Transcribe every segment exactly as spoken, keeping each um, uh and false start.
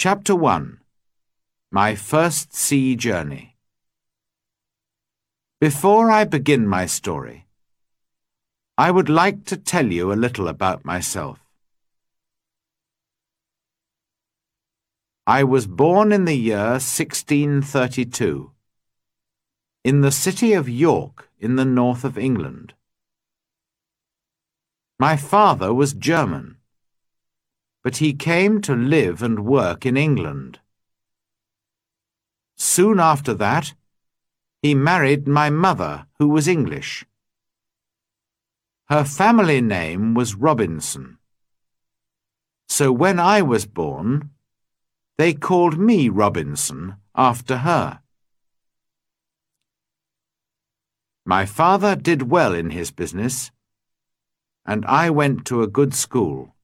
Chapter one. My First Sea Journey. Before I begin my story, I would like to tell you a little about myself. I was born in the year sixteen thirty-two, in the city of York in the north of England. My father was German, but he came to live and work in England. Soon after that, he married my mother, who was English. Her family name was Robinson. So when I was born, they called me Robinson after her. My father did well in his business, and I went to a good school.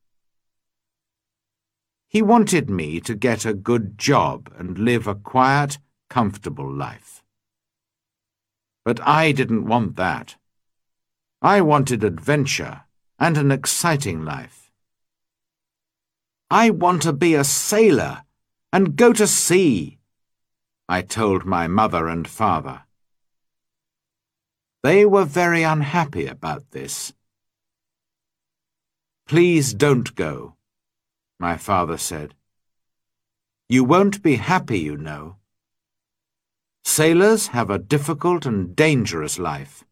He wanted me to get a good job and live a quiet, comfortable life. But I didn't want that. I wanted adventure and an exciting life. I want to be a sailor and go to sea, I told my mother and father. They were very unhappy about this. Please don't go, my father said. You won't be happy, you know. Sailors have a difficult and dangerous life.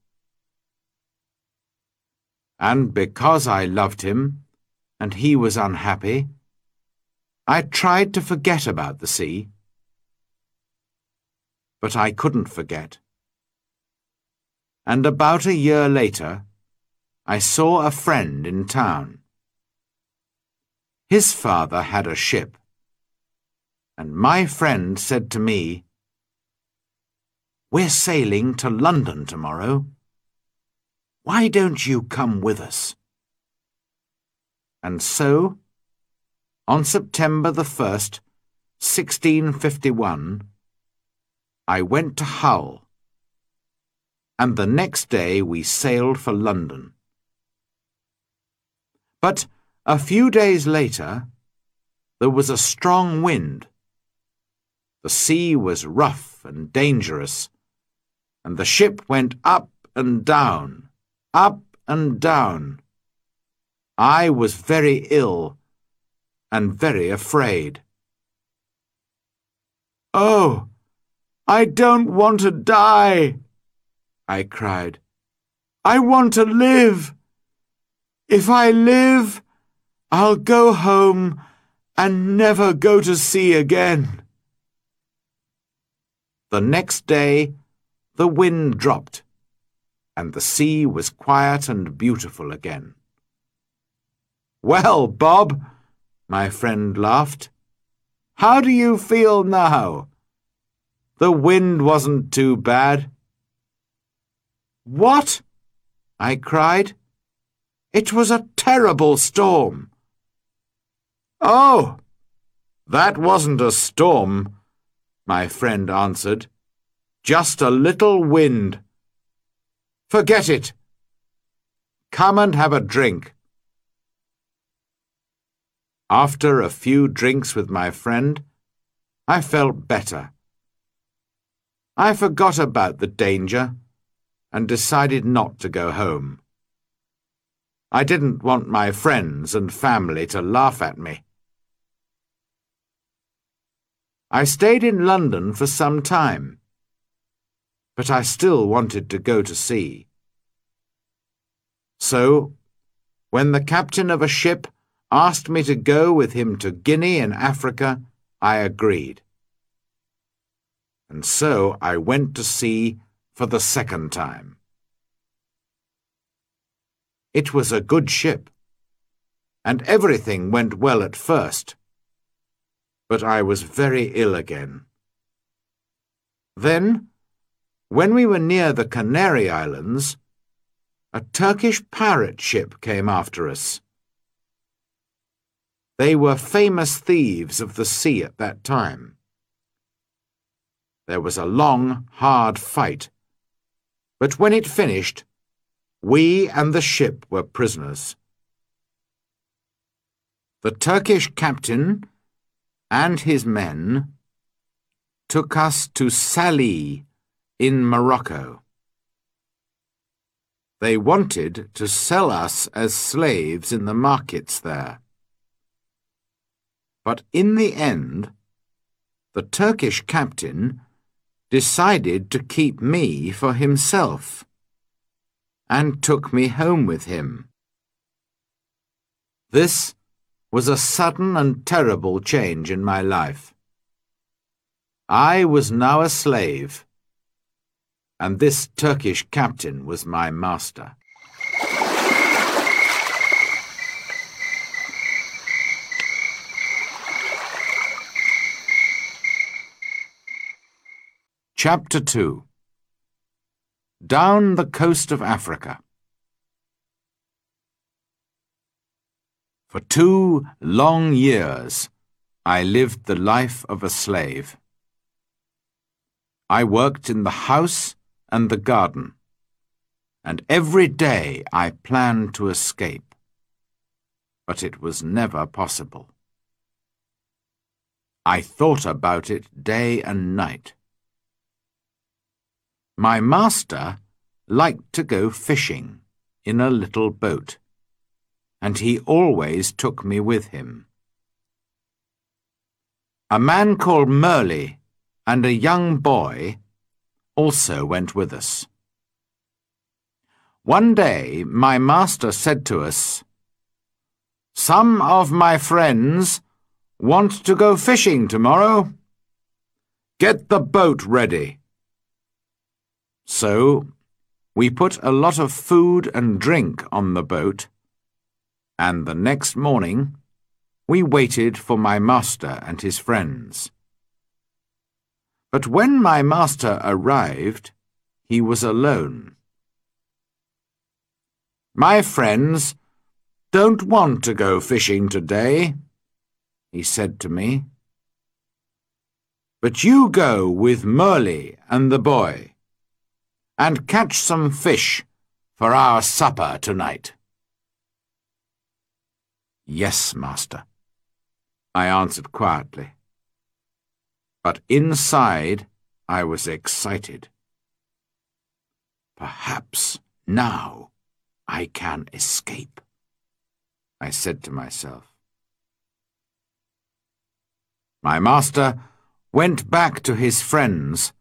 And because I loved him, and he was unhappy, I tried to forget about the sea. But I couldn't forget. And about a year later, I saw a friend in town. His father had a ship, and my friend said to me, "We're sailing to London tomorrow. Why don't you come with us?" And so, on September the first, sixteen fifty-one, I went to Hull, and the next day we sailed for London. But a few days later, there was a strong wind. The sea was rough and dangerous, and the ship went up and down, up and down. I was very ill and very afraid. "Oh, I don't want to die," I cried. "I want to live. If I live, I'll go home and never go to sea again." The next day, the wind dropped, and the sea was quiet and beautiful again. "Well, Bob," my friend laughed, "how do you feel now? The wind wasn't too bad." "What?" I cried. "It was a terrible storm." "Oh, that wasn't a storm," my friend answered. "Just a little wind. Forget it. Come and have a drink." After a few drinks with my friend, I felt better. I forgot about the danger and decided not to go home. I didn't want my friends and family to laugh at me. I stayed in London for some time, but I still wanted to go to sea. So, when the captain of a ship asked me to go with him to Guinea in Africa, I agreed. And so I went to sea for the second time. It was a good ship, and everything went well at first. But I was very ill again. Then, when we were near the Canary Islands, a Turkish pirate ship came after us. They were famous thieves of the sea at that time. There was a long, hard fight, but when it finished, we and the ship were prisoners. The Turkish captain and his men took us to Salih in Morocco. They wanted to sell us as slaves in the markets there. But in the end, the Turkish captain decided to keep me for himself and took me home with him. This was a sudden and terrible change in my life. I was now a slave, and this Turkish captain was my master. Chapter two. Down the coast of Africa. For two long years, I lived the life of a slave. I worked in the house and the garden, and every day I planned to escape, but it was never possible. I thought about it day and night. My master liked to go fishing in a little boat, and he always took me with him. A man called Murley and a young boy also went with us. One day my master said to us, "Some of my friends want to go fishing tomorrow. Get the boat ready." So we put a lot of food and drink on the boat, and the next morning we waited for my master and his friends. But when my master arrived, he was alone. "My friends don't want to go fishing today," he said to me. "But you go with Murley and the boy and catch some fish for our supper tonight." "Yes, master," I answered quietly. But inside I was excited. "Perhaps now I can escape," I said to myself. My master went back to his friends,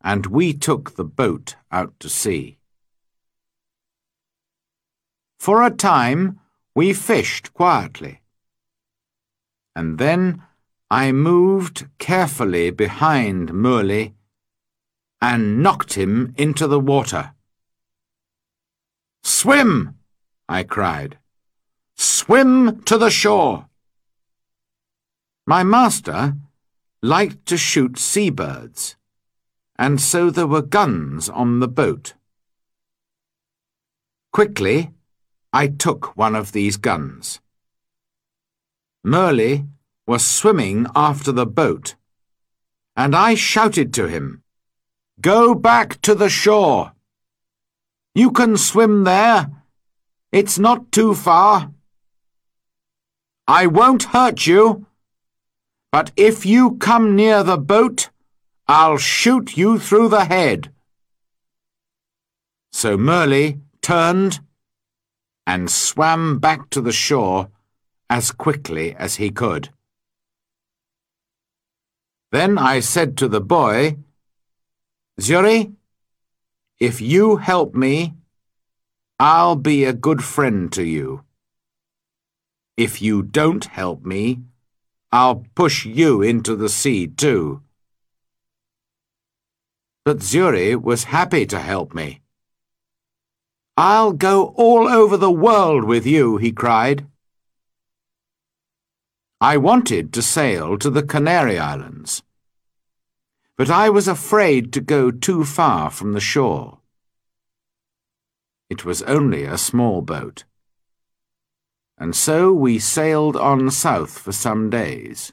and we took the boat out to sea. For a time, we fished quietly, and then I moved carefully behind Murley and knocked him into the water. "Swim!" I cried. "Swim to the shore!" My master liked to shoot seabirds, and so there were guns on the boat. Quickly, I took one of these guns. Murley was swimming after the boat, and I shouted to him, "Go back to the shore! You can swim there. It's not too far. I won't hurt you, but if you come near the boat, I'll shoot you through the head." So Murley turned and swam back to the shore as quickly as he could. Then I said to the boy, "Zuri, if you help me, I'll be a good friend to you. If you don't help me, I'll push you into the sea too." But Zuri was happy to help me. "I'll go all over the world with you," he cried. I wanted to sail to the Canary Islands, but I was afraid to go too far from the shore. It was only a small boat, and so we sailed on south for some days.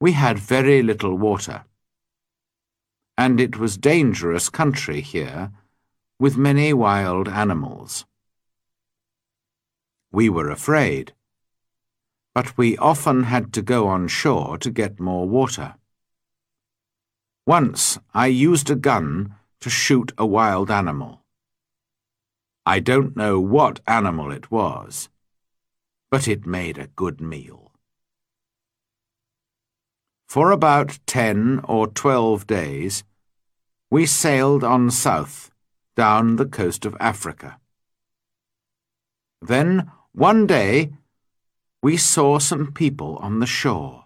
We had very little water, and it was dangerous country here, with many wild animals. We were afraid, but we often had to go on shore to get more water. Once I used a gun to shoot a wild animal. I don't know what animal it was, but it made a good meal. For about ten or twelve days, we sailed on south, down the coast of Africa. Then, one day, we saw some people on the shore.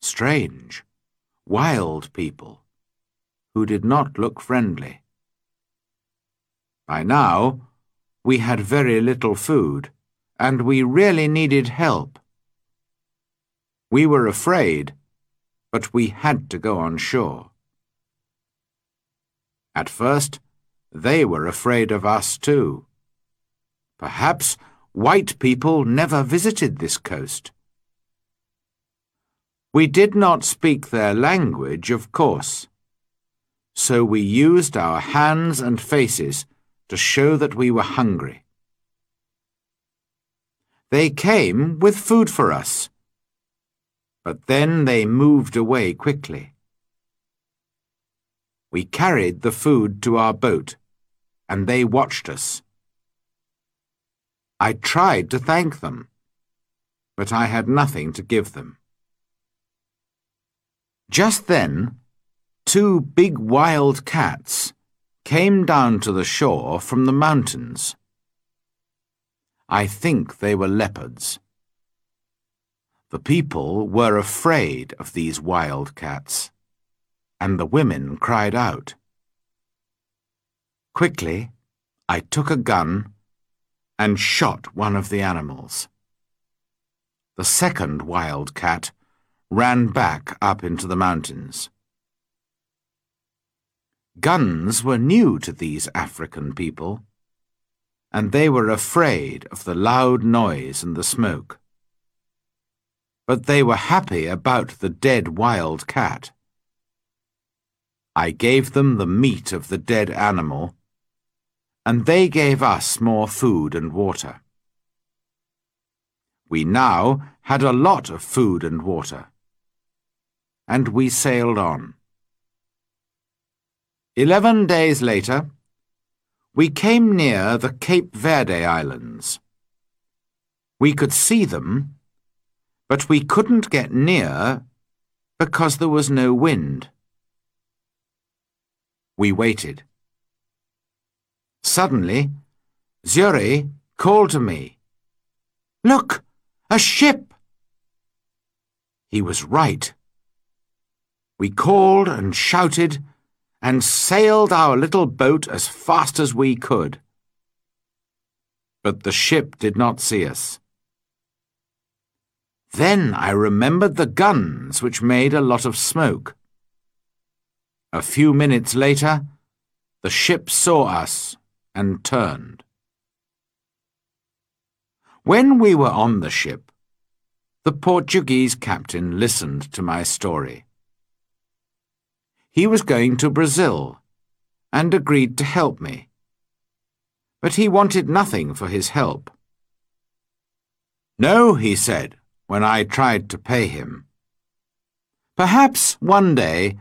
Strange, wild people, who did not look friendly. By now, we had very little food, and we really needed help. We were afraid, but we had to go on shore. At first, they were afraid of us too. Perhaps white people never visited this coast. We did not speak their language, of course, so we used our hands and faces to show that we were hungry. They came with food for us, but then they moved away quickly. We carried the food to our boat, and they watched us. I tried to thank them, but I had nothing to give them. Just then, two big wild cats came down to the shore from the mountains. I think they were leopards. The people were afraid of these wild cats, and the women cried out. Quickly, I took a gun and shot one of the animals. The second wild cat ran back up into the mountains. Guns were new to these African people, and they were afraid of the loud noise and the smoke. But they were happy about the dead wild cat. I gave them the meat of the dead animal, and they gave us more food and water. We now had a lot of food and water, and we sailed on. Eleven days later, we came near the Cape Verde Islands. We could see them, but we couldn't get near because there was no wind. We waited. Suddenly, Zuri called to me. "Look, a ship!" He was right. We called and shouted and sailed our little boat as fast as we could. But the ship did not see us. Then I remembered the guns which made a lot of smoke. A few minutes later, the ship saw us and turned. When we were on the ship, the Portuguese captain listened to my story. He was going to Brazil and agreed to help me, but he wanted nothing for his help. "No," he said when I tried to pay him. "Perhaps one day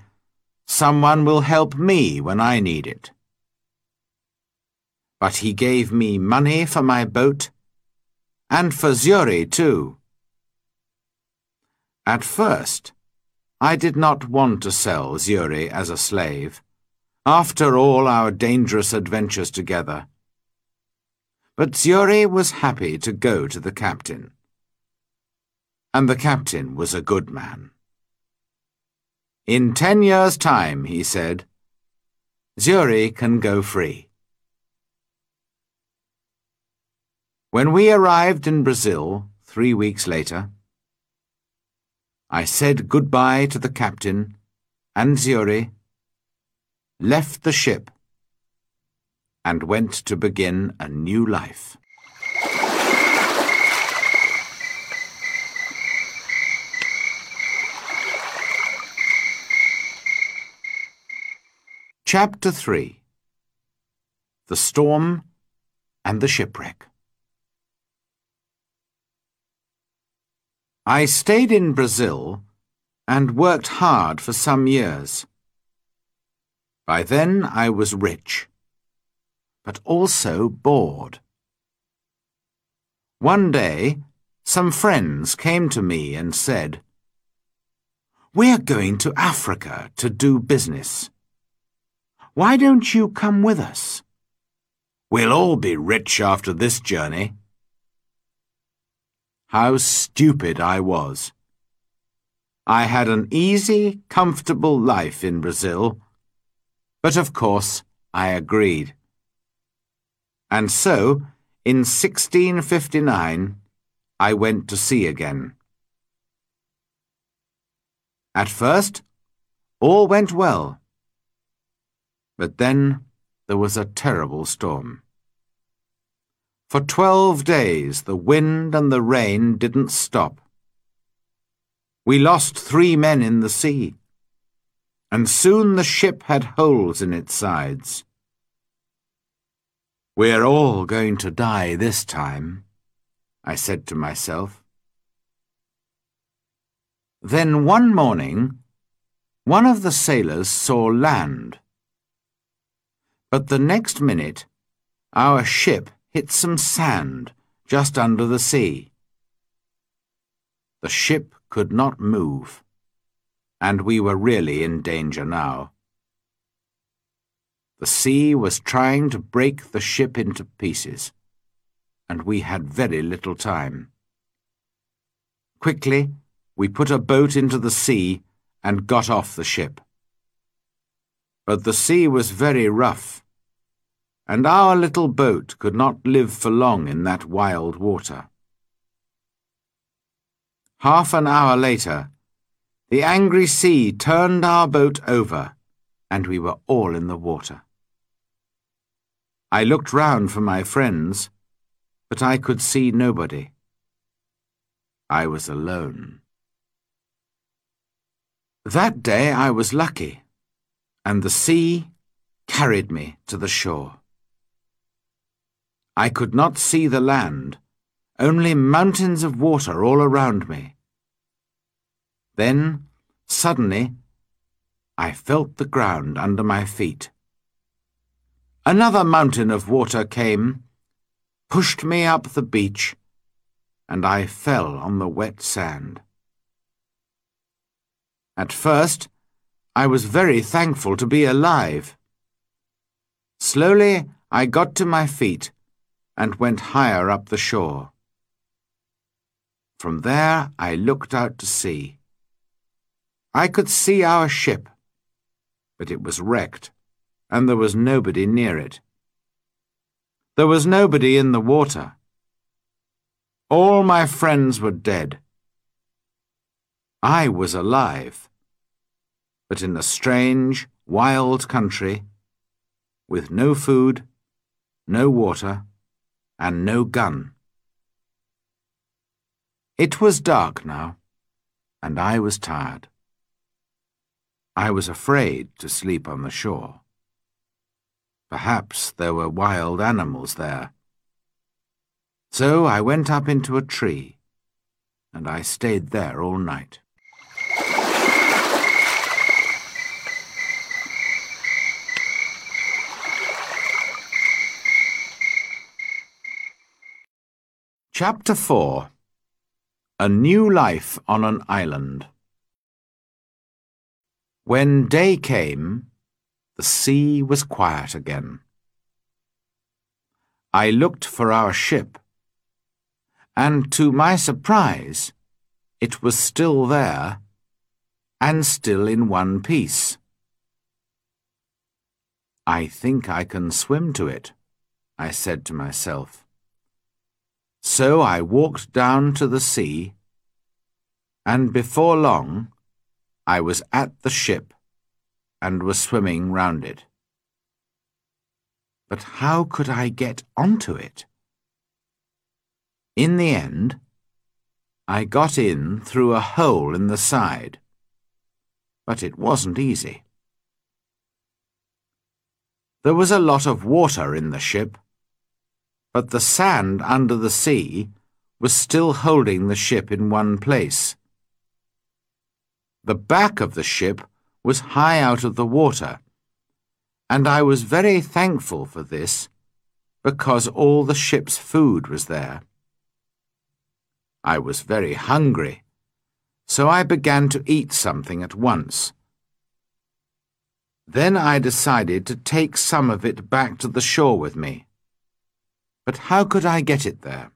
someone will help me when I need it." But he gave me money for my boat and for Zuri too. At first, I did not want to sell Zuri as a slave, after all our dangerous adventures together. But Zuri was happy to go to the captain, and the captain was a good man. "In ten years' time," he said, "Zuri can go free." When we arrived in Brazil three weeks later, I said goodbye to the captain and Zuri, left the ship, and went to begin a new life. Chapter three. The Storm and the Shipwreck. I stayed in Brazil and worked hard for some years. By then I was rich, but also bored. One day, some friends came to me and said, "We're going to Africa to do business. Why don't you come with us? We'll all be rich after this journey." How stupid I was. I had an easy, comfortable life in Brazil, but of course I agreed. And so, in sixteen fifty-nine, I went to sea again. At first, all went well, but then there was a terrible storm. For twelve days, the wind and the rain didn't stop. We lost three men in the sea, and soon the ship had holes in its sides. "We're all going to die this time," I said to myself. Then one morning, one of the sailors saw land. But the next minute, our ship hit some sand just under the sea. The ship could not move, and we were really in danger now. The sea was trying to break the ship into pieces, and we had very little time. Quickly, we put a boat into the sea and got off the ship. But the sea was very rough, and our little boat could not live for long in that wild water. Half an hour later, the angry sea turned our boat over, and we were all in the water. I looked round for my friends, but I could see nobody. I was alone. That day I was lucky, and the sea carried me to the shore. I could not see the land, only mountains of water all around me. Then, suddenly, I felt the ground under my feet. Another mountain of water came, pushed me up the beach, and I fell on the wet sand. At first, I was very thankful to be alive. Slowly, I got to my feet and went higher up the shore. From there, I looked out to sea. I could see our ship, but it was wrecked, and there was nobody near it. There was nobody in the water. All my friends were dead. I was alive, but in a strange, wild country, with no food, no water, and no gun. It was dark now, and I was tired. I was afraid to sleep on the shore. Perhaps there were wild animals there. So I went up into a tree, and I stayed there all night. Chapter four. A New Life on an Island. When day came, the sea was quiet again. I looked for our ship, and to my surprise, it was still there, and still in one piece. "I think I can swim to it," I said to myself. So I walked down to the sea, and before long, I was at the ship and was swimming round it. But how could I get onto it? In the end, I got in through a hole in the side, but it wasn't easy. There was a lot of water in the ship, but the sand under the sea was still holding the ship in one place. The back of the ship was high out of the water, and I was very thankful for this because all the ship's food was there. I was very hungry, so I began to eat something at once. Then I decided to take some of it back to the shore with me. But how could I get it there?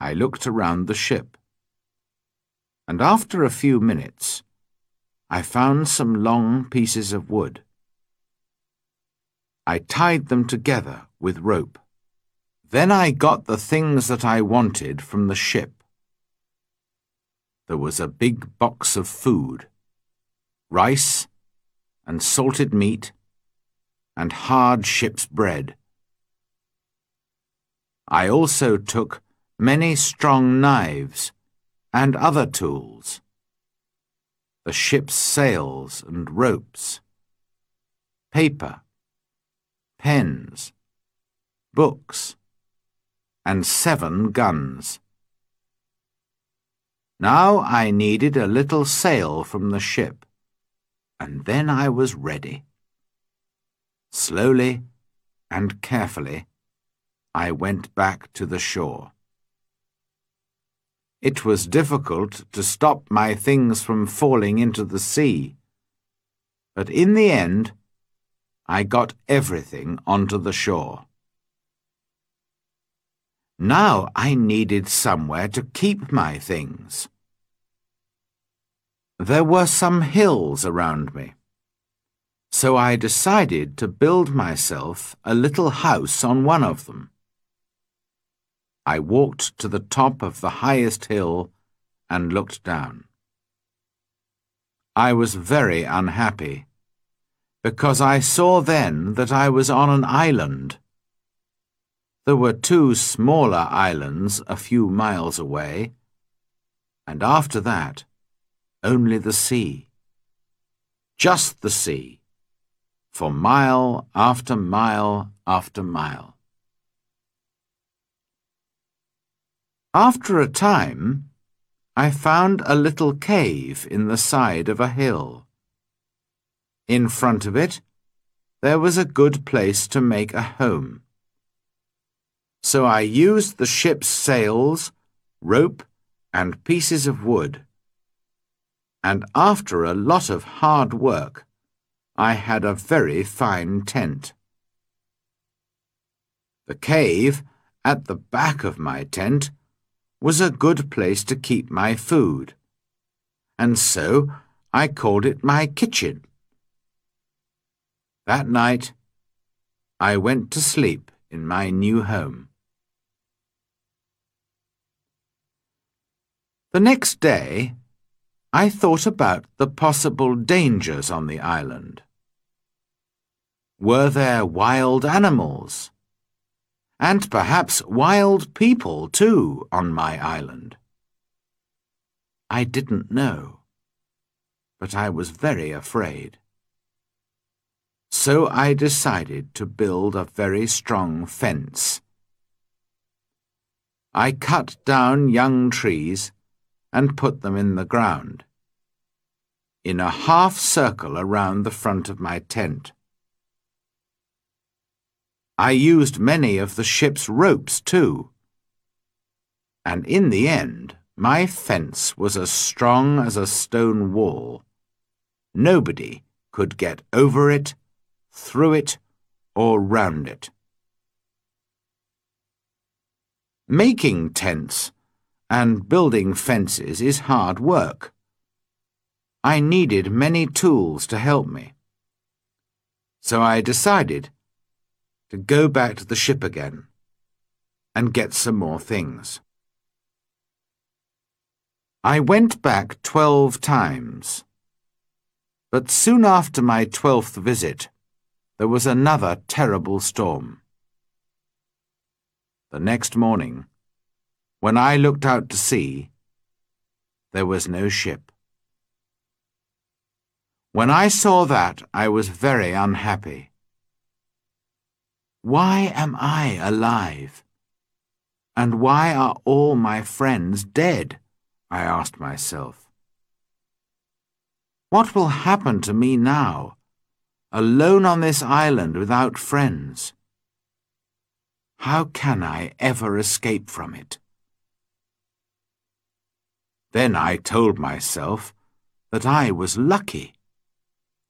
I looked around the ship, and after a few minutes, I found some long pieces of wood. I tied them together with rope. Then I got the things that I wanted from the ship. There was a big box of food, rice and salted meat and hard ship's bread. I also took many strong knives and other tools, the ship's sails and ropes, paper, pens, books, and seven guns. Now I needed a little sail from the ship, and then I was ready. Slowly and carefully, I went back to the shore. It was difficult to stop my things from falling into the sea, but in the end, I got everything onto the shore. Now I needed somewhere to keep my things. There were some hills around me, so I decided to build myself a little house on one of them. I walked to the top of the highest hill and looked down. I was very unhappy, because I saw then that I was on an island. There were two smaller islands a few miles away, and after that, only the sea. Just the sea, for mile after mile after mile. After a time, I found a little cave in the side of a hill. In front of it, there was a good place to make a home. So I used the ship's sails, rope, and pieces of wood. And after a lot of hard work, I had a very fine tent. The cave at the back of my tent was a good place to keep my food, and so I called it my kitchen. That night, I went to sleep in my new home. The next day, I thought about the possible dangers on the island. Were there wild animals? And perhaps wild people, too, on my island. I didn't know, but I was very afraid. So I decided to build a very strong fence. I cut down young trees and put them in the ground, in a half-circle around the front of my tent. I used many of the ship's ropes, too. And in the end, my fence was as strong as a stone wall. Nobody could get over it, through it, or round it. Making tents and building fences is hard work. I needed many tools to help me. So I decided to go back to the ship again and get some more things. I went back twelve times, but soon after my twelfth visit, there was another terrible storm. The next morning, when I looked out to sea, there was no ship. When I saw that, I was very unhappy. Why am I alive? And why are all my friends dead? I asked myself. What will happen to me now, alone on this island without friends? How can I ever escape from it? Then I told myself that I was lucky.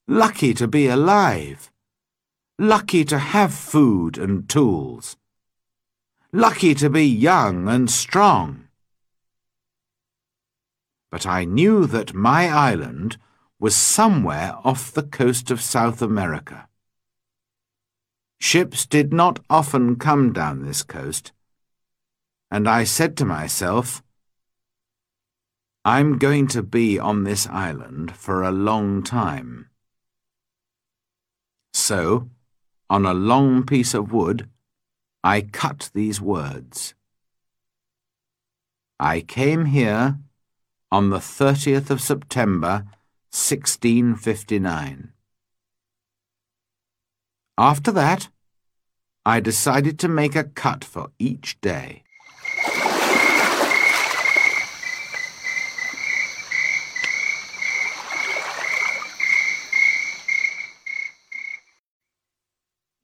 Lucky to be alive. Lucky to have food and tools. Lucky to be young and strong. But I knew that my island was somewhere off the coast of South America. Ships did not often come down this coast, and I said to myself, I'm going to be on this island for a long time. So, on a long piece of wood, I cut these words. I came here on the thirtieth of September, sixteen fifty-nine. After that, I decided to make a cut for each day.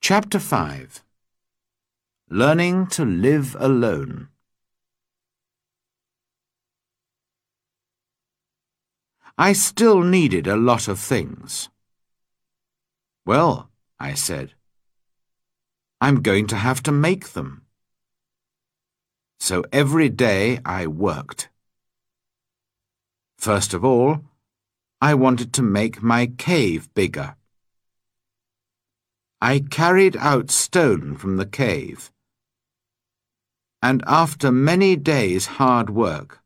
Chapter five. Learning to live alone. I still needed a lot of things. Well, I said, I'm going to have to make them. So every day I worked. First of all, I wanted to make my cave bigger. I carried out stone from the cave, and after many days' hard work,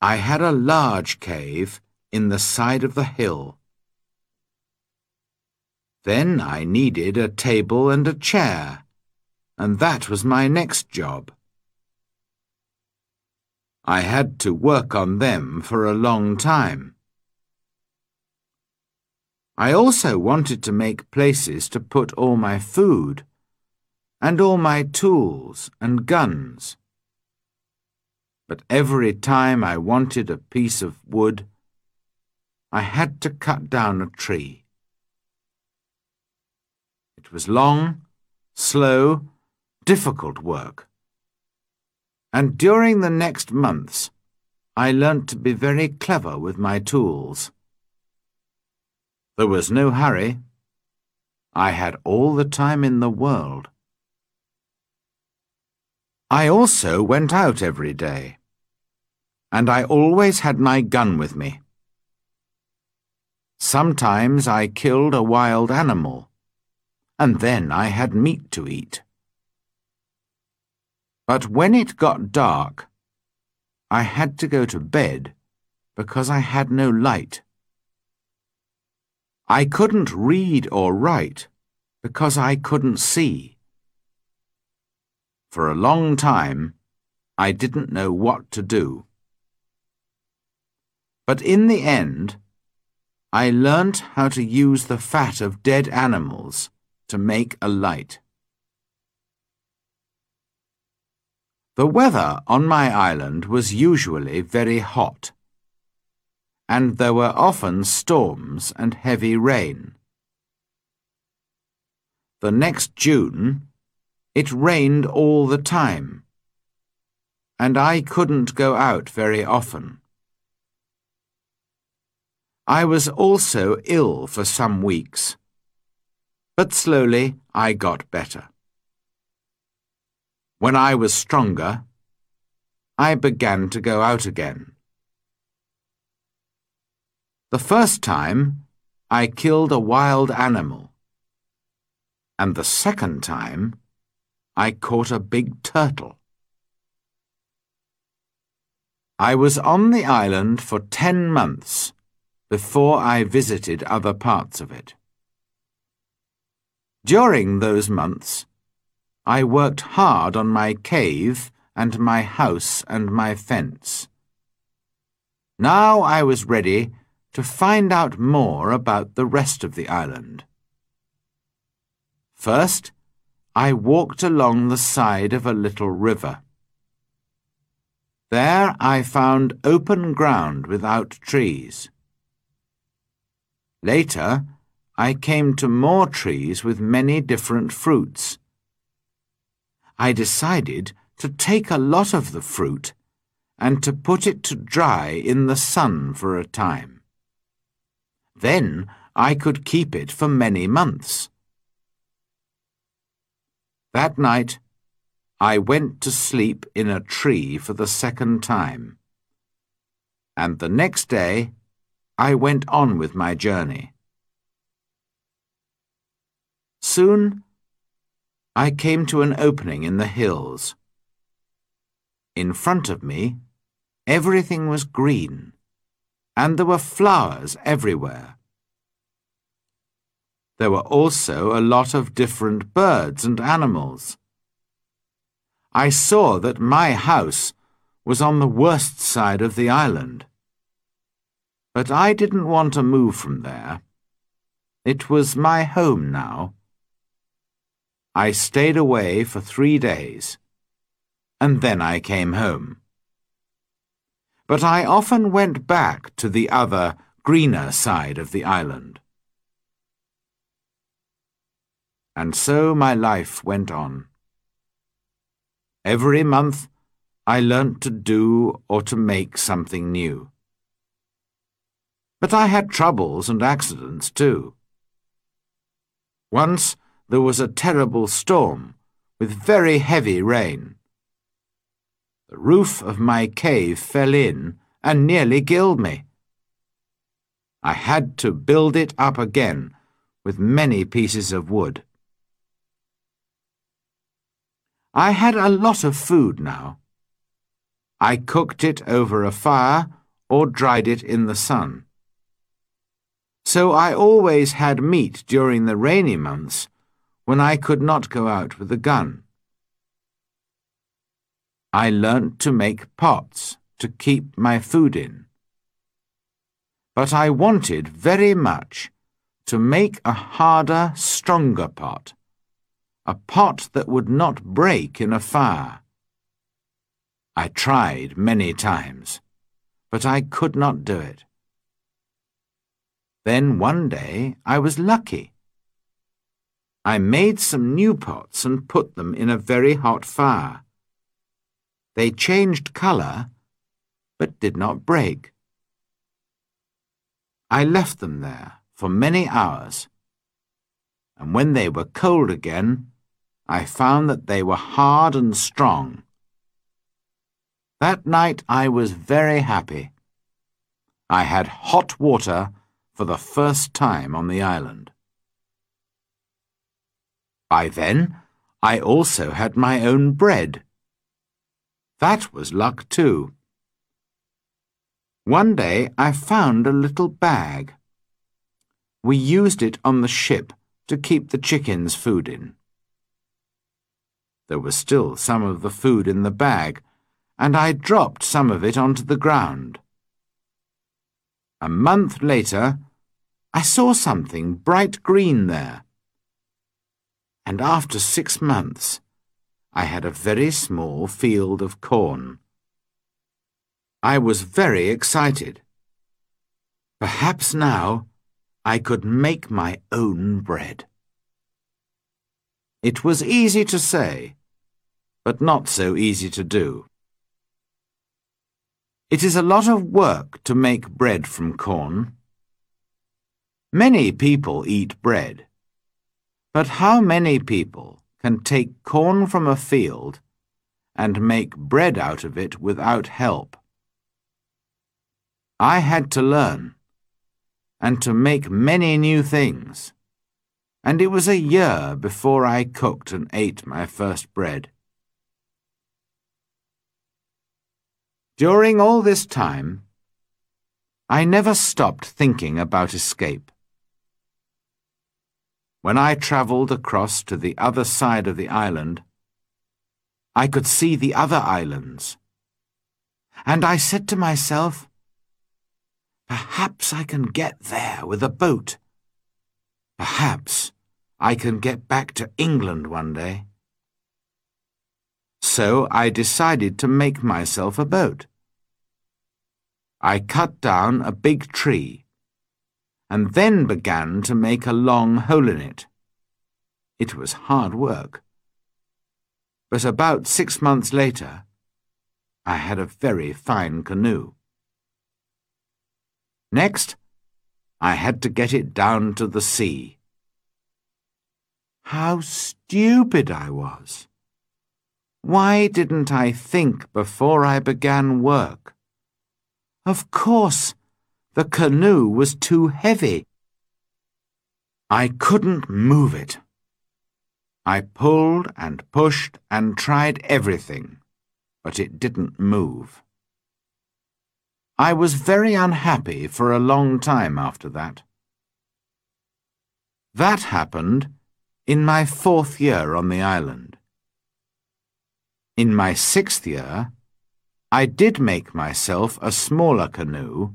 I had a large cave in the side of the hill. Then I needed a table and a chair, and that was my next job. I had to work on them for a long time. I also wanted to make places to put all my food, and all my tools and guns. But every time I wanted a piece of wood, I had to cut down a tree. It was long, slow, difficult work. And during the next months, I learnt to be very clever with my tools. There was no hurry. I had all the time in the world. I also went out every day, and I always had my gun with me. Sometimes I killed a wild animal, and then I had meat to eat. But when it got dark, I had to go to bed because I had no light. I couldn't read or write because I couldn't see. For a long time, I didn't know what to do. But in the end, I learned how to use the fat of dead animals to make a light. The weather on my island was usually very hot, and there were often storms and heavy rain. The next June, it rained all the time, and I couldn't go out very often. I was also ill for some weeks, but slowly I got better. When I was stronger, I began to go out again. The first time, I killed a wild animal, and the second time, I caught a big turtle. I was on the island for ten months before I visited other parts of it. During those months, I worked hard on my cave and my house and my fence. Now I was ready to find out more about the rest of the island. First, I walked along the side of a little river. There I found open ground without trees. Later, I came to more trees with many different fruits. I decided to take a lot of the fruit and to put it to dry in the sun for a time. Then I could keep it for many months. That night, I went to sleep in a tree for the second time, and the next day I went on with my journey. Soon, I came to an opening in the hills. In front of me, everything was green, and there were flowers everywhere. There were also a lot of different birds and animals. I saw that my house was on the worst side of the island. But I didn't want to move from there. It was my home now. I stayed away for three days, and then I came home. But I often went back to the other, greener side of the island. And so my life went on. Every month, I learnt to do or to make something new. But I had troubles and accidents too. Once there was a terrible storm with very heavy rain. The roof of my cave fell in and nearly killed me. I had to build it up again with many pieces of wood. I had a lot of food now. I cooked it over a fire or dried it in the sun. So I always had meat during the rainy months when I could not go out with a gun. I learnt to make pots to keep my food in. But I wanted very much to make a harder, stronger pot. A pot that would not break in a fire. I tried many times, but I could not do it. Then one day I was lucky. I made some new pots and put them in a very hot fire. They changed colour, but did not break. I left them there for many hours, and when they were cold again, I found that they were hard and strong. That night I was very happy. I had hot water for the first time on the island. By then, I also had my own bread. That was luck too. One day I found a little bag. We used it on the ship to keep the chickens' food in. There was still some of the food in the bag, and I dropped some of it onto the ground. A month later, I saw something bright green there. And after six months, I had a very small field of corn. I was very excited. Perhaps now I could make my own bread. It was easy to say, but not so easy to do. It is a lot of work to make bread from corn. Many people eat bread, but how many people can take corn from a field and make bread out of it without help? I had to learn and to make many new things, and it was a year before I cooked and ate my first bread. During all this time, I never stopped thinking about escape. When I travelled across to the other side of the island, I could see the other islands, and I said to myself, perhaps I can get there with a boat. Perhaps I can get back to England one day. So I decided to make myself a boat. I cut down a big tree and then began to make a long hole in it. It was hard work. But about six months later, I had a very fine canoe. Next, I had to get it down to the sea. How stupid I was! Why didn't I think before I began work? Of course, the canoe was too heavy. I couldn't move it. I pulled and pushed and tried everything, but it didn't move. I was very unhappy for a long time after that. That happened in my fourth year on the island. In my sixth year, I did make myself a smaller canoe,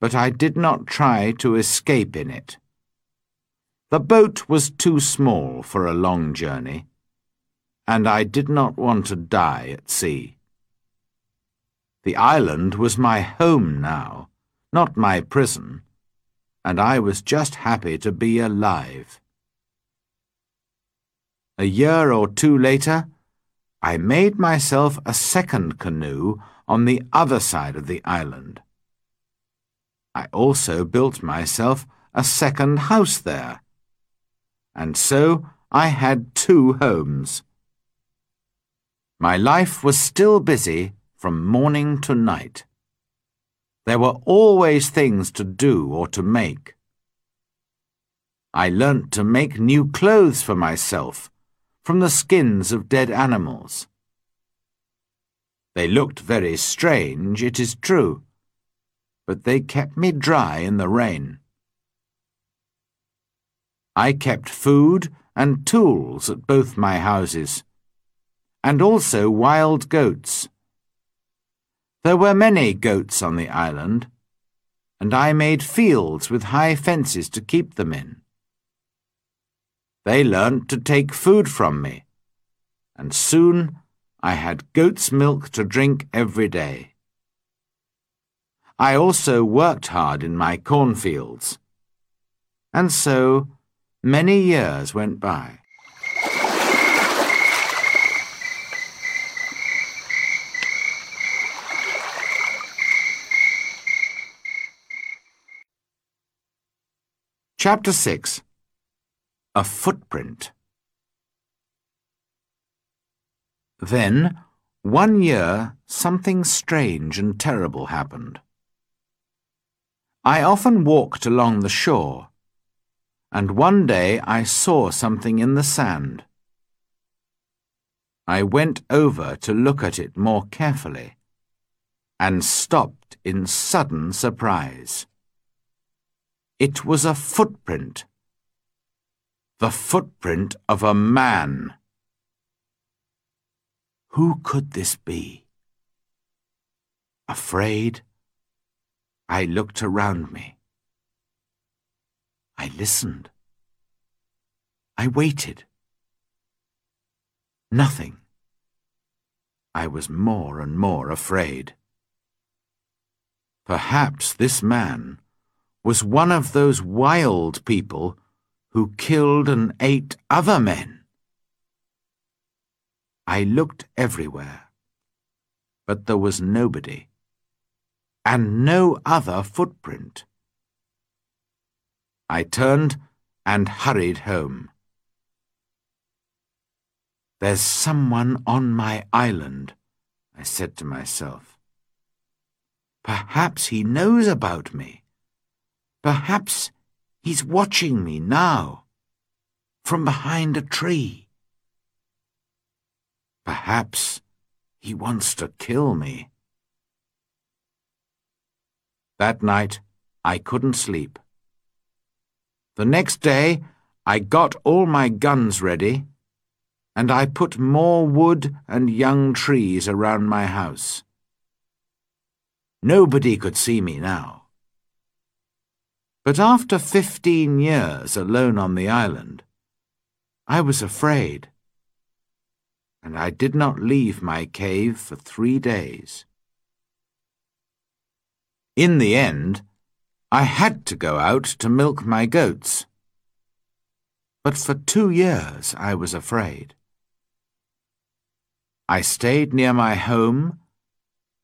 but I did not try to escape in it. The boat was too small for a long journey, and I did not want to die at sea. The island was my home now, not my prison, and I was just happy to be alive. A year or two later, I made myself a second canoe on the other side of the island. I also built myself a second house there. And so I had two homes. My life was still busy from morning to night. There were always things to do or to make. I learnt to make new clothes for myself from the skins of dead animals. They looked very strange, it is true, but they kept me dry in the rain. I kept food and tools at both my houses, and also wild goats. There were many goats on the island, and I made fields with high fences to keep them in. They learnt to take food from me, and soon I had goat's milk to drink every day. I also worked hard in my cornfields, and so many years went by. Chapter six. A Footprint. Then, one year, something strange and terrible happened. I often walked along the shore, and one day I saw something in the sand. I went over to look at it more carefully and stopped in sudden surprise. It was a footprint, the footprint of a man. Who could this be? Afraid, I looked around me. I listened. I waited. Nothing. I was more and more afraid. Perhaps this man was one of those wild people who killed and ate other men. I looked everywhere, but there was nobody, and no other footprint. I turned and hurried home. There's someone on my island, I said to myself. Perhaps he knows about me. Perhaps he's watching me now, from behind a tree. Perhaps he wants to kill me. That night, I couldn't sleep. The next day, I got all my guns ready, and I put more wood and young trees around my house. Nobody could see me now. But after fifteen years alone on the island, I was afraid, and I did not leave my cave for three days. In the end, I had to go out to milk my goats. But for two years I was afraid. I stayed near my home,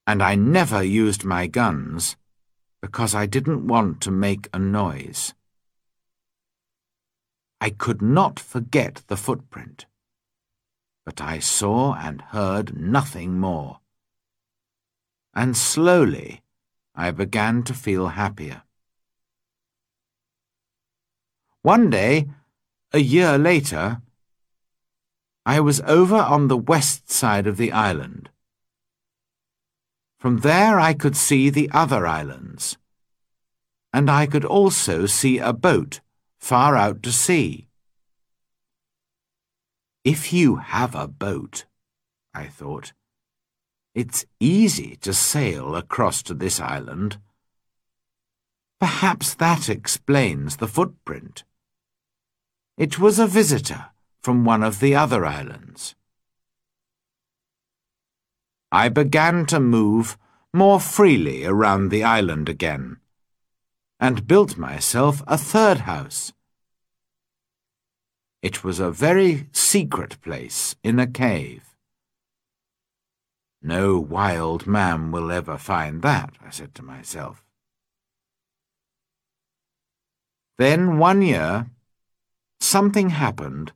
and I never used my guns because I didn't want to make a noise. I could not forget the footprint, but I saw and heard nothing more. And slowly I began to feel happier. One day, a year later, I was over on the west side of the island. From there I could see the other islands, and I could also see a boat far out to sea. If you have a boat, I thought, it's easy to sail across to this island. Perhaps that explains the footprint. It was a visitor from one of the other islands. I began to move more freely around the island again, and built myself a third house. It was a very secret place in a cave. No wild man will ever find that, I said to myself. Then one year, something happened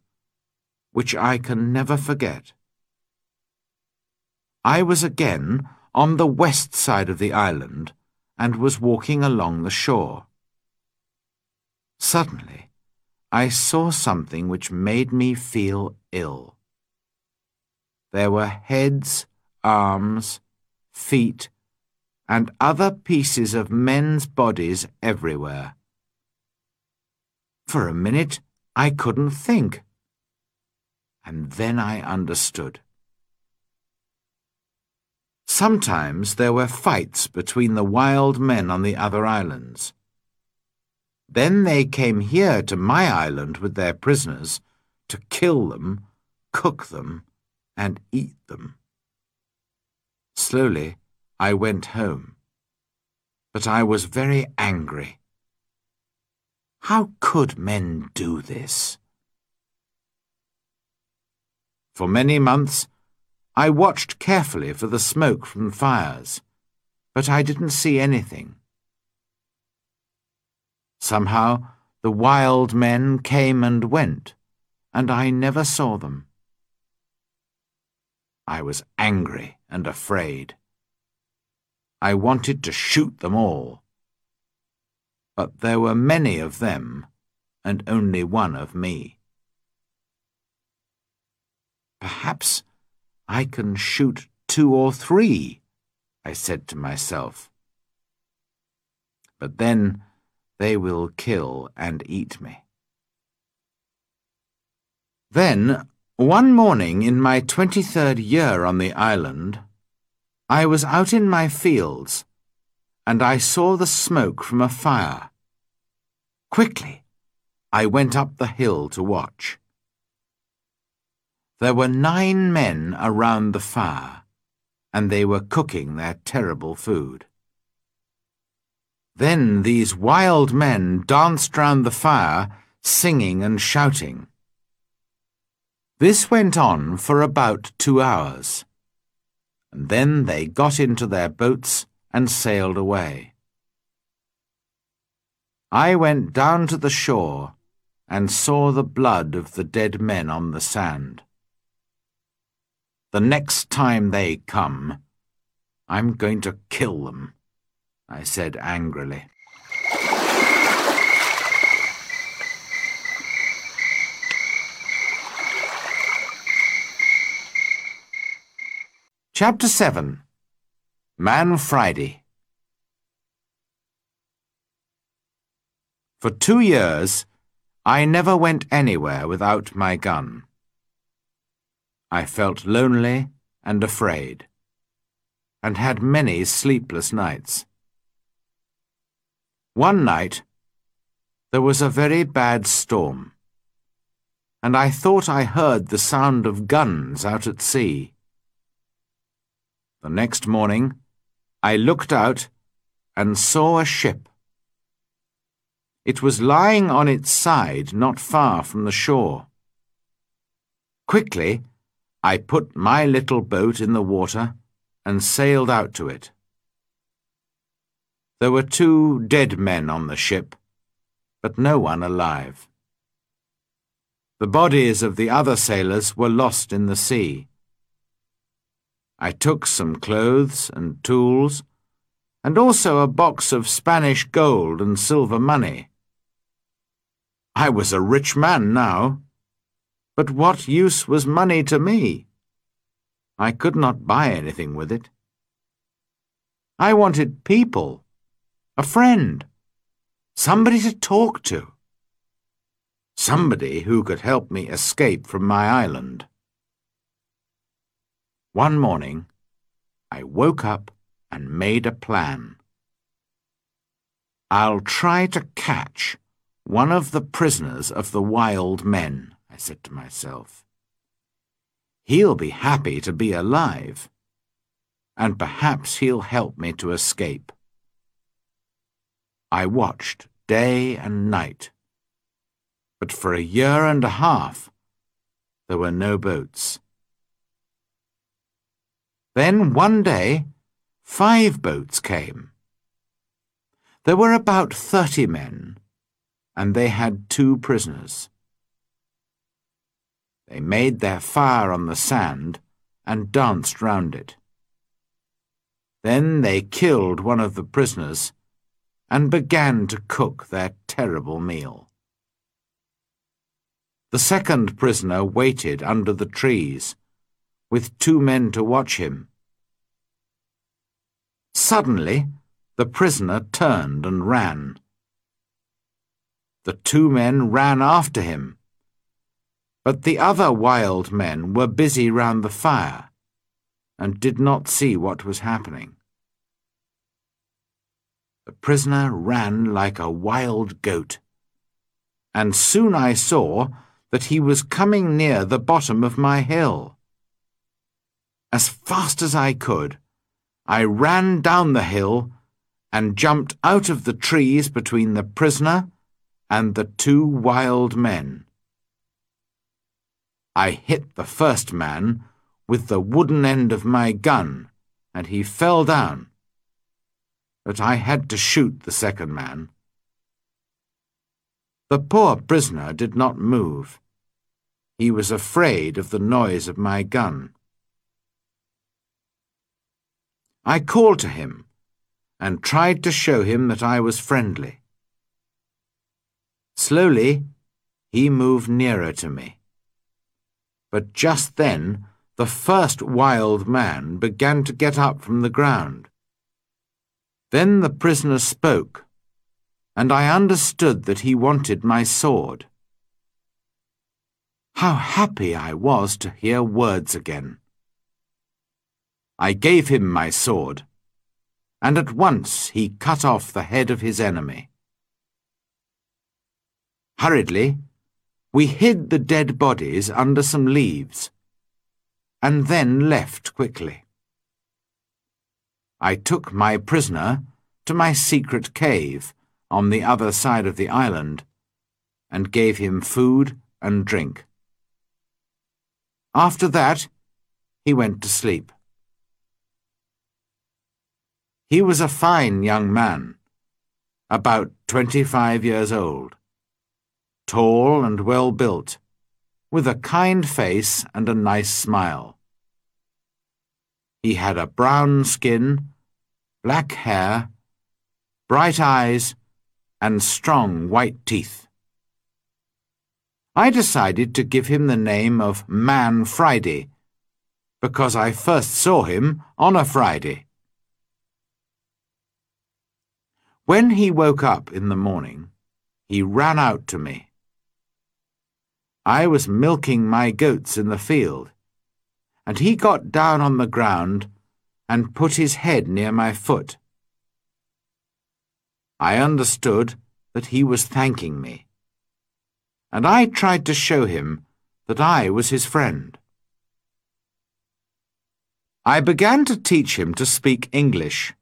which I can never forget. I was again on the west side of the island and was walking along the shore. Suddenly, I saw something which made me feel ill. There were heads, arms, feet, and other pieces of men's bodies everywhere. For a minute, I couldn't think, and then I understood. Sometimes there were fights between the wild men on the other islands. Then they came here to my island with their prisoners to kill them, cook them, and eat them. Slowly, I went home, but I was very angry. How could men do this? For many months, I watched carefully for the smoke from fires, but I didn't see anything. Somehow, the wild men came and went, and I never saw them. I was angry and afraid. I wanted to shoot them all. But there were many of them, and only one of me. Perhaps I can shoot two or three, I said to myself. But then they will kill and eat me. Then, one morning in my twenty-third year on the island, I was out in my fields, and I saw the smoke from a fire. Quickly, I went up the hill to watch. There were nine men around the fire, and they were cooking their terrible food. Then these wild men danced round the fire, singing and shouting. This went on for about two hours, and then they got into their boats and sailed away. I went down to the shore and saw the blood of the dead men on the sand. The next time they come, I'm going to kill them, I said angrily. Chapter seven. Man Friday. For two years, I never went anywhere without my gun. I felt lonely and afraid, and had many sleepless nights. One night, there was a very bad storm. and I thought I heard the sound of guns out at sea. The next morning, I looked out and saw a ship. It was lying on its side not far from the shore. Quickly, I put my little boat in the water and sailed out to it. There were two dead men on the ship, but no one alive. The bodies of the other sailors were lost in the sea. I took some clothes and tools, and also a box of Spanish gold and silver money. I was a rich man now, but what use was money to me? I could not buy anything with it. I wanted people, a friend, somebody to talk to, somebody who could help me escape from my island. One morning, I woke up and made a plan. I'll try to catch one of the prisoners of the wild men, I said to myself. He'll be happy to be alive, and perhaps he'll help me to escape. I watched day and night, but for a year and a half there were no boats. Then one day, five boats came. There were about thirty men, and they had two prisoners. They made their fire on the sand and danced round it. Then they killed one of the prisoners and began to cook their terrible meal. The second prisoner waited under the trees, with two men to watch him. Suddenly, the prisoner turned and ran. The two men ran after him, but the other wild men were busy round the fire and did not see what was happening. The prisoner ran like a wild goat, and soon I saw that he was coming near the bottom of my hill. As fast as I could, I ran down the hill and jumped out of the trees between the prisoner and the two wild men. I hit the first man with the wooden end of my gun, and he fell down, but I had to shoot the second man. The poor prisoner did not move. He was afraid of the noise of my gun. I called to him and tried to show him that I was friendly. Slowly, he moved nearer to me. But just then, the first wild man began to get up from the ground. Then the prisoner spoke, and I understood that he wanted my sword. How happy I was to hear words again! I gave him my sword, and at once he cut off the head of his enemy. Hurriedly, we hid the dead bodies under some leaves, and then left quickly. I took my prisoner to my secret cave on the other side of the island, and gave him food and drink. After that, he went to sleep. He was a fine young man, about twenty-five years old, tall and well-built, with a kind face and a nice smile. He had a brown skin, black hair, bright eyes, and strong white teeth. I decided to give him the name of Man Friday, because I first saw him on a Friday. When he woke up in the morning, he ran out to me. I was milking my goats in the field, and he got down on the ground and put his head near my foot. I understood that he was thanking me, and I tried to show him that I was his friend. I began to teach him to speak English,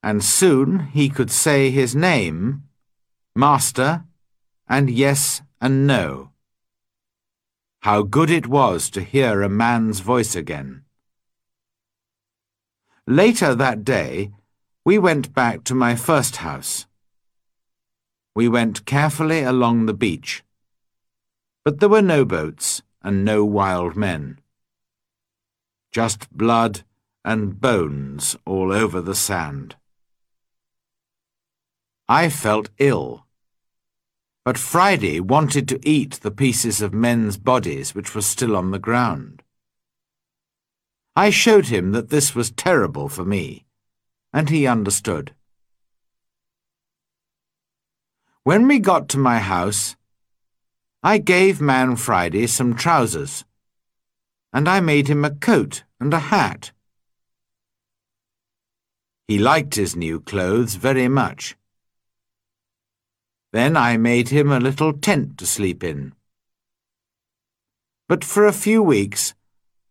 and soon he could say his name, master, and yes and no. How good it was to hear a man's voice again. Later that day, we went back to my first house. We went carefully along the beach, but there were no boats and no wild men, just blood and bones all over the sand. I felt ill, but Friday wanted to eat the pieces of men's bodies which were still on the ground. I showed him that this was terrible for me, and he understood. When we got to my house, I gave Man Friday some trousers, and I made him a coat and a hat. He liked his new clothes very much. Then I made him a little tent to sleep in. But for a few weeks,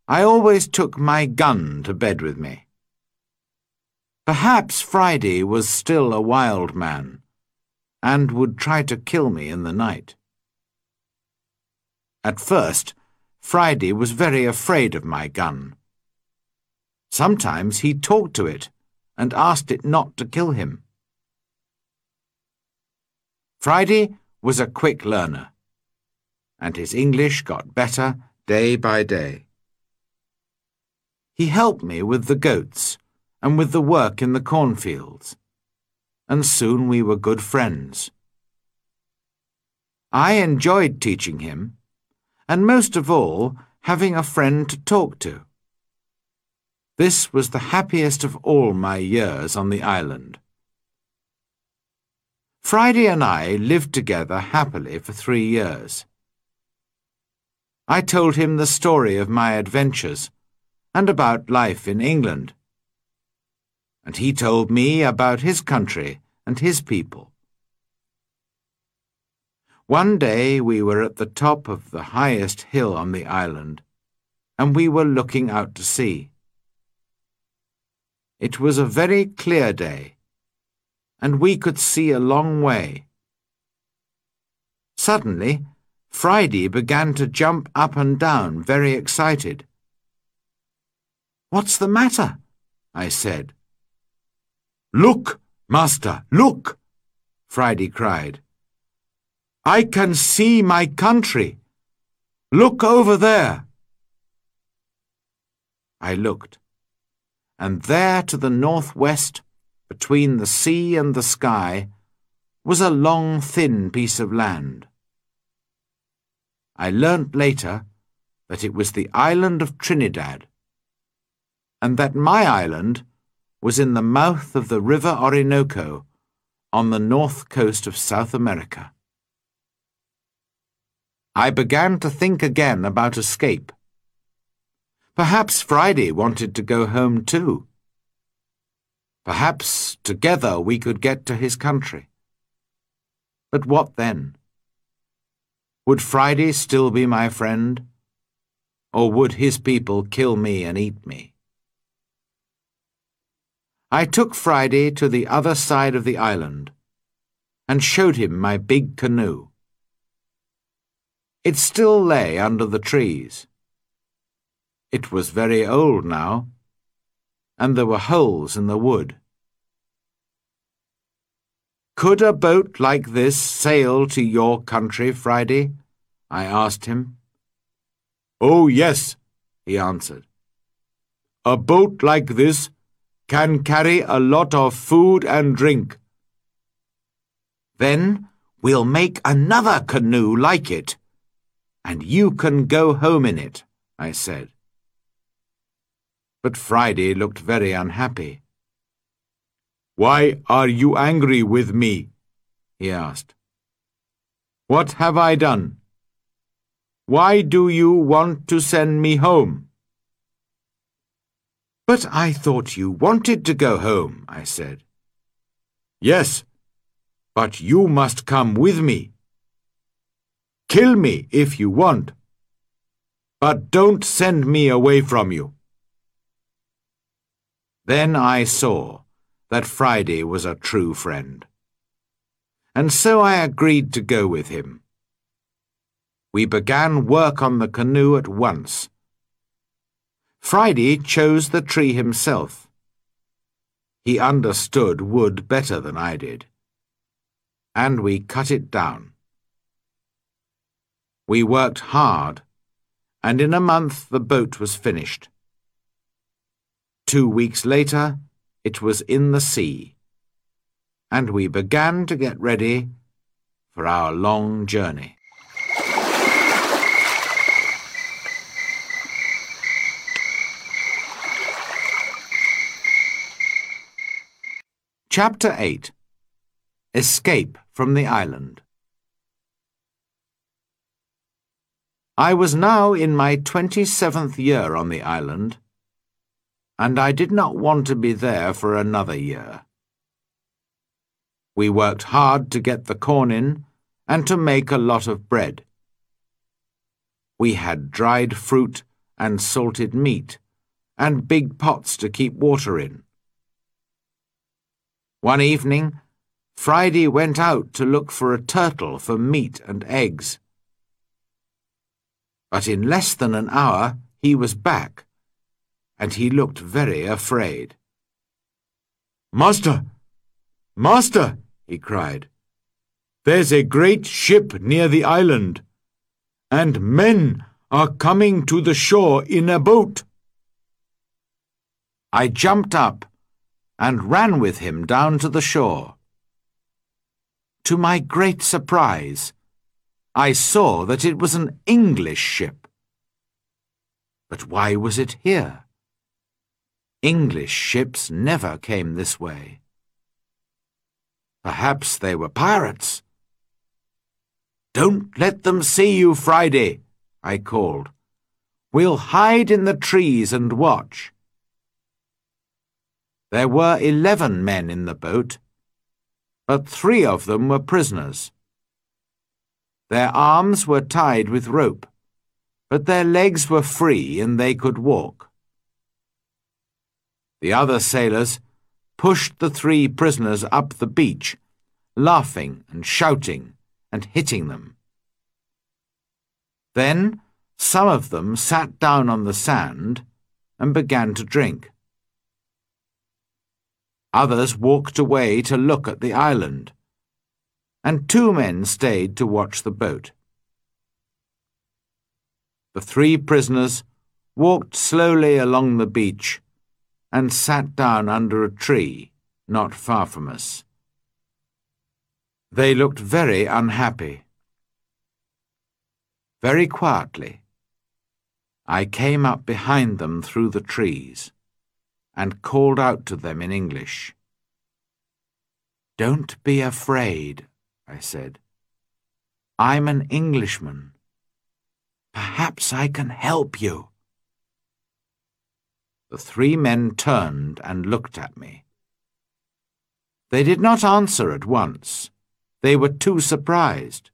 I always took my gun to bed with me. Perhaps Friday was still a wild man and would try to kill me in the night. At first, Friday was very afraid of my gun. Sometimes he talked to it and asked it not to kill him. Friday was a quick learner, and his English got better day by day. He helped me with the goats and with the work in the cornfields, and soon we were good friends. I enjoyed teaching him, and most of all, having a friend to talk to. This was the happiest of all my years on the island. Friday and I lived together happily for three years. I told him the story of my adventures and about life in England, and he told me about his country and his people. One day we were at the top of the highest hill on the island, and we were looking out to sea. It was a very clear day, and we could see a long way. Suddenly, Friday began to jump up and down, very excited. "What's the matter?" I said. "Look, master, look!" Friday cried. "I can see my country. Look over there." I looked, and there to the northwest, between the sea and the sky, was a long, thin piece of land. I learnt later that it was the island of Trinidad, and that my island was in the mouth of the River Orinoco on the north coast of South America. I began to think again about escape. Perhaps Friday wanted to go home too. Perhaps together we could get to his country. But what then? Would Friday still be my friend, or would his people kill me and eat me? I took Friday to the other side of the island and showed him my big canoe. It still lay under the trees. It was very old now, and there were holes in the wood. "Could a boat like this sail to your country, Friday?" I asked him. "Oh, yes," he answered. "A boat like this can carry a lot of food and drink." "Then we'll make another canoe like it, and you can go home in it," I said. But Friday looked very unhappy. "Why are you angry with me?" he asked. "What have I done? Why do you want to send me home?" "But I thought you wanted to go home," I said. "Yes, but you must come with me." Kill me if you want, but don't send me away from you." Then I saw that Friday was a true friend, and so I agreed to go with him. We began work on the canoe at once. Friday chose the tree himself. He understood wood better than I did, and we cut it down. We worked hard, and in a month the boat was finished. Two weeks later, it was in the sea, and we began to get ready for our long journey. Chapter eight. Escape from the Island. I was now in my twenty-seventh year on the island, and I did not want to be there for another year. We worked hard to get the corn in and to make a lot of bread. We had dried fruit and salted meat and big pots to keep water in. One evening, Friday went out to look for a turtle for meat and eggs. But in less than an hour he was back, and he looked very afraid. "Master! Master!" he cried. "There's a great ship near the island, and men are coming to the shore in a boat." I jumped up and ran with him down to the shore. To my great surprise, I saw that it was an English ship. But why was it here? English ships never came this way. Perhaps they were pirates. "Don't let them see you, Friday," I called. "We'll hide in the trees and watch." There were eleven men in the boat, but three of them were prisoners. Their arms were tied with rope, but their legs were free and they could walk. The other sailors pushed the three prisoners up the beach, laughing and shouting and hitting them. Then some of them sat down on the sand and began to drink. Others walked away to look at the island, and two men stayed to watch the boat. The three prisoners walked slowly along the beach and sat down under a tree not far from us. They looked very unhappy. Very quietly, I came up behind them through the trees and called out to them in English. "Don't be afraid," I said. "I'm an Englishman. Perhaps I can help you." The three men turned and looked at me. They did not answer at once. They were too surprised.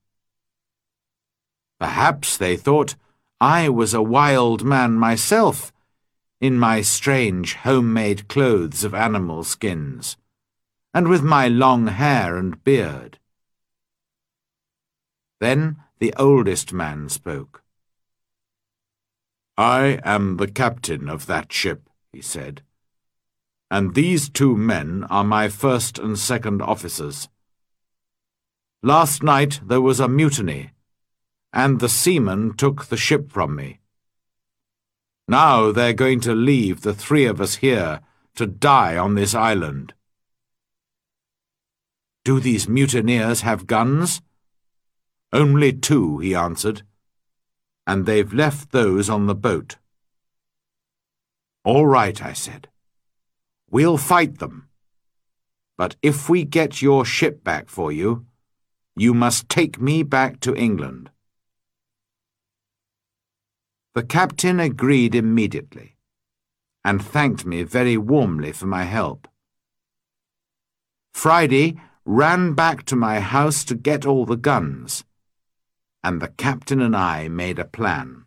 Perhaps they thought I was a wild man myself, in my strange homemade clothes of animal skins, and with my long hair and beard. Then the oldest man spoke. "I am the captain of that ship," he said, "and these two men are my first and second officers. Last night there was a mutiny, and the seamen took the ship from me. Now they're going to leave the three of us here to die on this island." "Do these mutineers have guns?" "Only two," he answered, "and they've left those on the boat." "All right," I said, "we'll fight them. But if we get your ship back for you, you must take me back to England." The captain agreed immediately and thanked me very warmly for my help. Friday ran back to my house to get all the guns, and the captain and I made a plan.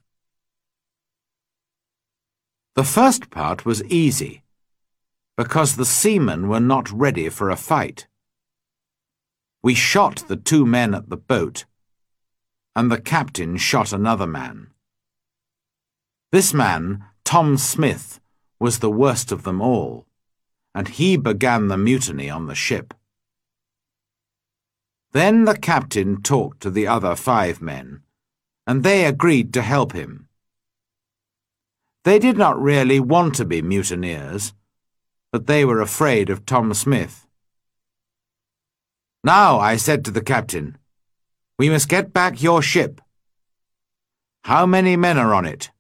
The first part was easy, because the seamen were not ready for a fight. We shot the two men at the boat, and the captain shot another man. This man, Tom Smith, was the worst of them all, and he began the mutiny on the ship. Then the captain talked to the other five men, and they agreed to help him. They did not really want to be mutineers, but they were afraid of Tom Smith. "Now," I said to the captain, "we must get back your ship. How many men are on it?"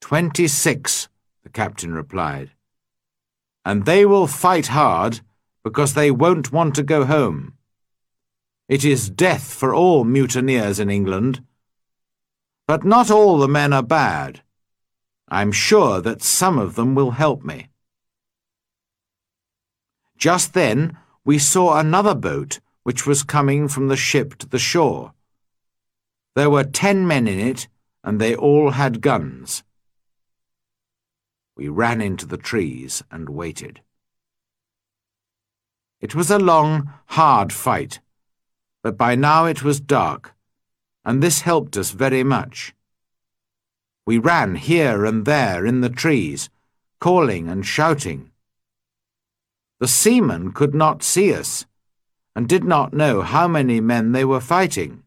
Twenty-six, the captain replied, "and they will fight hard because they won't want to go home. It is death for all mutineers in England. But not all the men are bad. I'm sure that some of them will help me." Just then we saw another boat which was coming from the ship to the shore. There were ten men in it, and they all had guns. We ran into the trees and waited. It was a long, hard fight, but by now it was dark, and this helped us very much. We ran here and there in the trees, calling and shouting. The seamen could not see us, and did not know how many men they were fighting.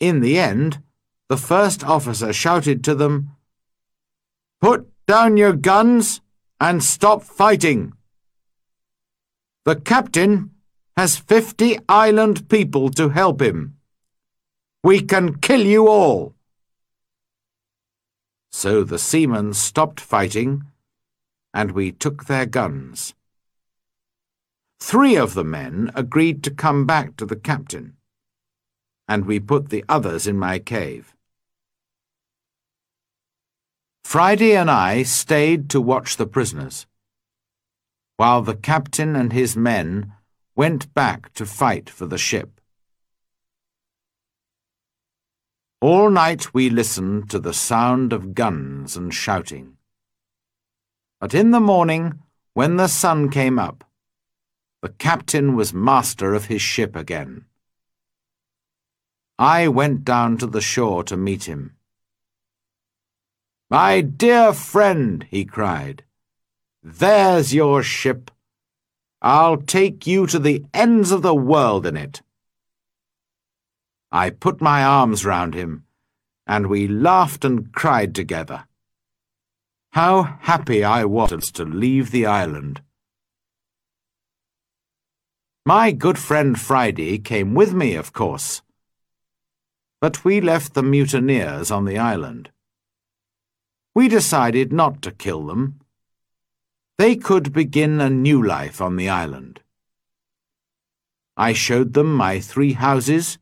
In the end, the first officer shouted to them, "Put down your guns and stop fighting. The captain has fifty island people to help him. We can kill you all." So the seamen stopped fighting, and we took their guns. Three of the men agreed to come back to the captain, and we put the others in my cave. Friday and I stayed to watch the prisoners, while the captain and his men went back to fight for the ship. All night we listened to the sound of guns and shouting. But in the morning, when the sun came up, the captain was master of his ship again. I went down to the shore to meet him. "My dear friend," he cried, "there's your ship. I'll take you to the ends of the world in it." I put my arms round him, and we laughed and cried together. How happy I was to leave the island. My good friend Friday came with me, of course, but we left the mutineers on the island. We decided not to kill them. They could begin a new life on the island. I showed them my three houses,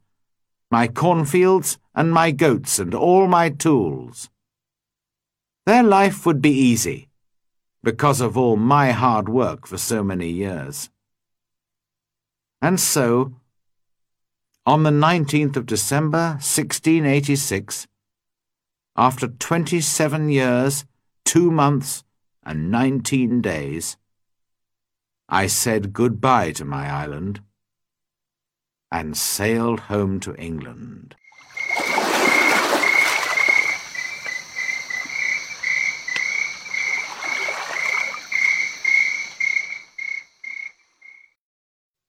my cornfields, and my goats, and all my tools. Their life would be easy, because of all my hard work for so many years. And so, on the nineteenth of December, sixteen eighty-six, after twenty-seven years, two months, and nineteen days, I said goodbye to my island and sailed home to England.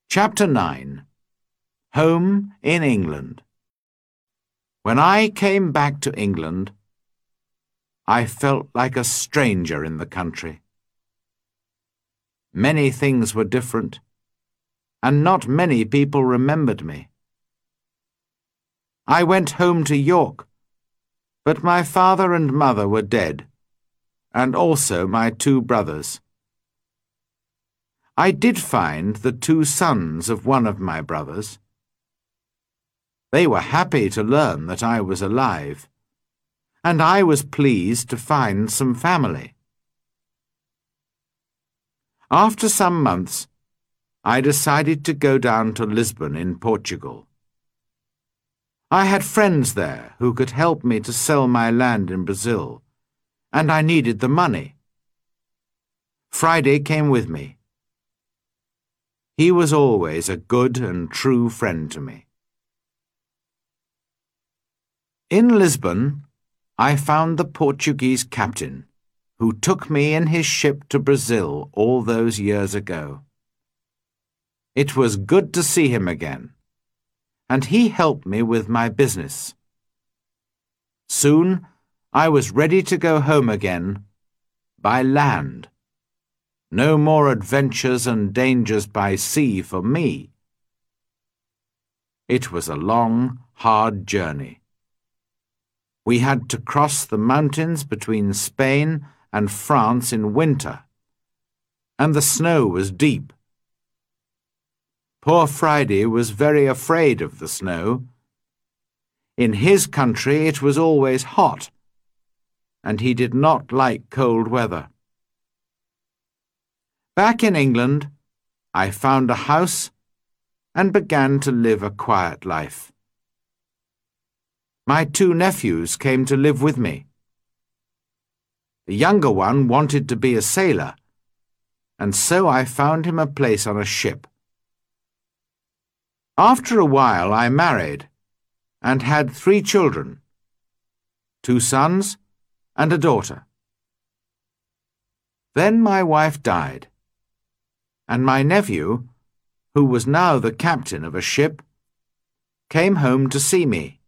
Chapter nine. Home in England. When I came back to England, I felt like a stranger in the country. Many things were different, and not many people remembered me. I went home to York, but my father and mother were dead, and also my two brothers. I did find the two sons of one of my brothers. They were happy to learn that I was alive, and I was pleased to find some family. After some months, I decided to go down to Lisbon in Portugal. I had friends there who could help me to sell my land in Brazil, and I needed the money. Friday came with me. He was always a good and true friend to me. In Lisbon, I found the Portuguese captain who took me in his ship to Brazil all those years ago. It was good to see him again, and he helped me with my business. Soon, I was ready to go home again, by land. No more adventures and dangers by sea for me. It was a long, hard journey. We had to cross the mountains between Spain and France in winter, and the snow was deep. Poor Friday was very afraid of the snow. In his country it was always hot, and he did not like cold weather. Back in England, I found a house and began to live a quiet life. My two nephews came to live with me. The younger one wanted to be a sailor, and so I found him a place on a ship. After a while I married and had three children, two sons and a daughter. Then my wife died, and my nephew, who was now the captain of a ship, came home to see me.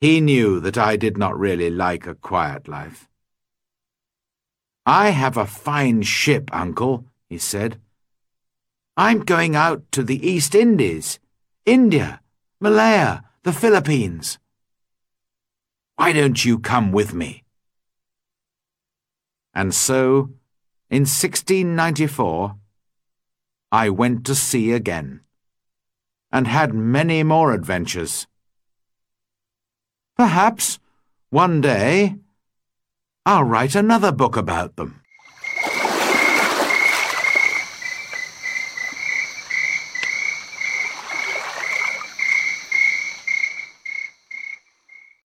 He knew that I did not really like a quiet life. "I have a fine ship, Uncle," he said. "I'm going out to the East Indies, India, Malaya, the Philippines. Why don't you come with me?" And so, in sixteen ninety-four, I went to sea again, and had many more adventures. Perhaps, one day, I'll write another book about them.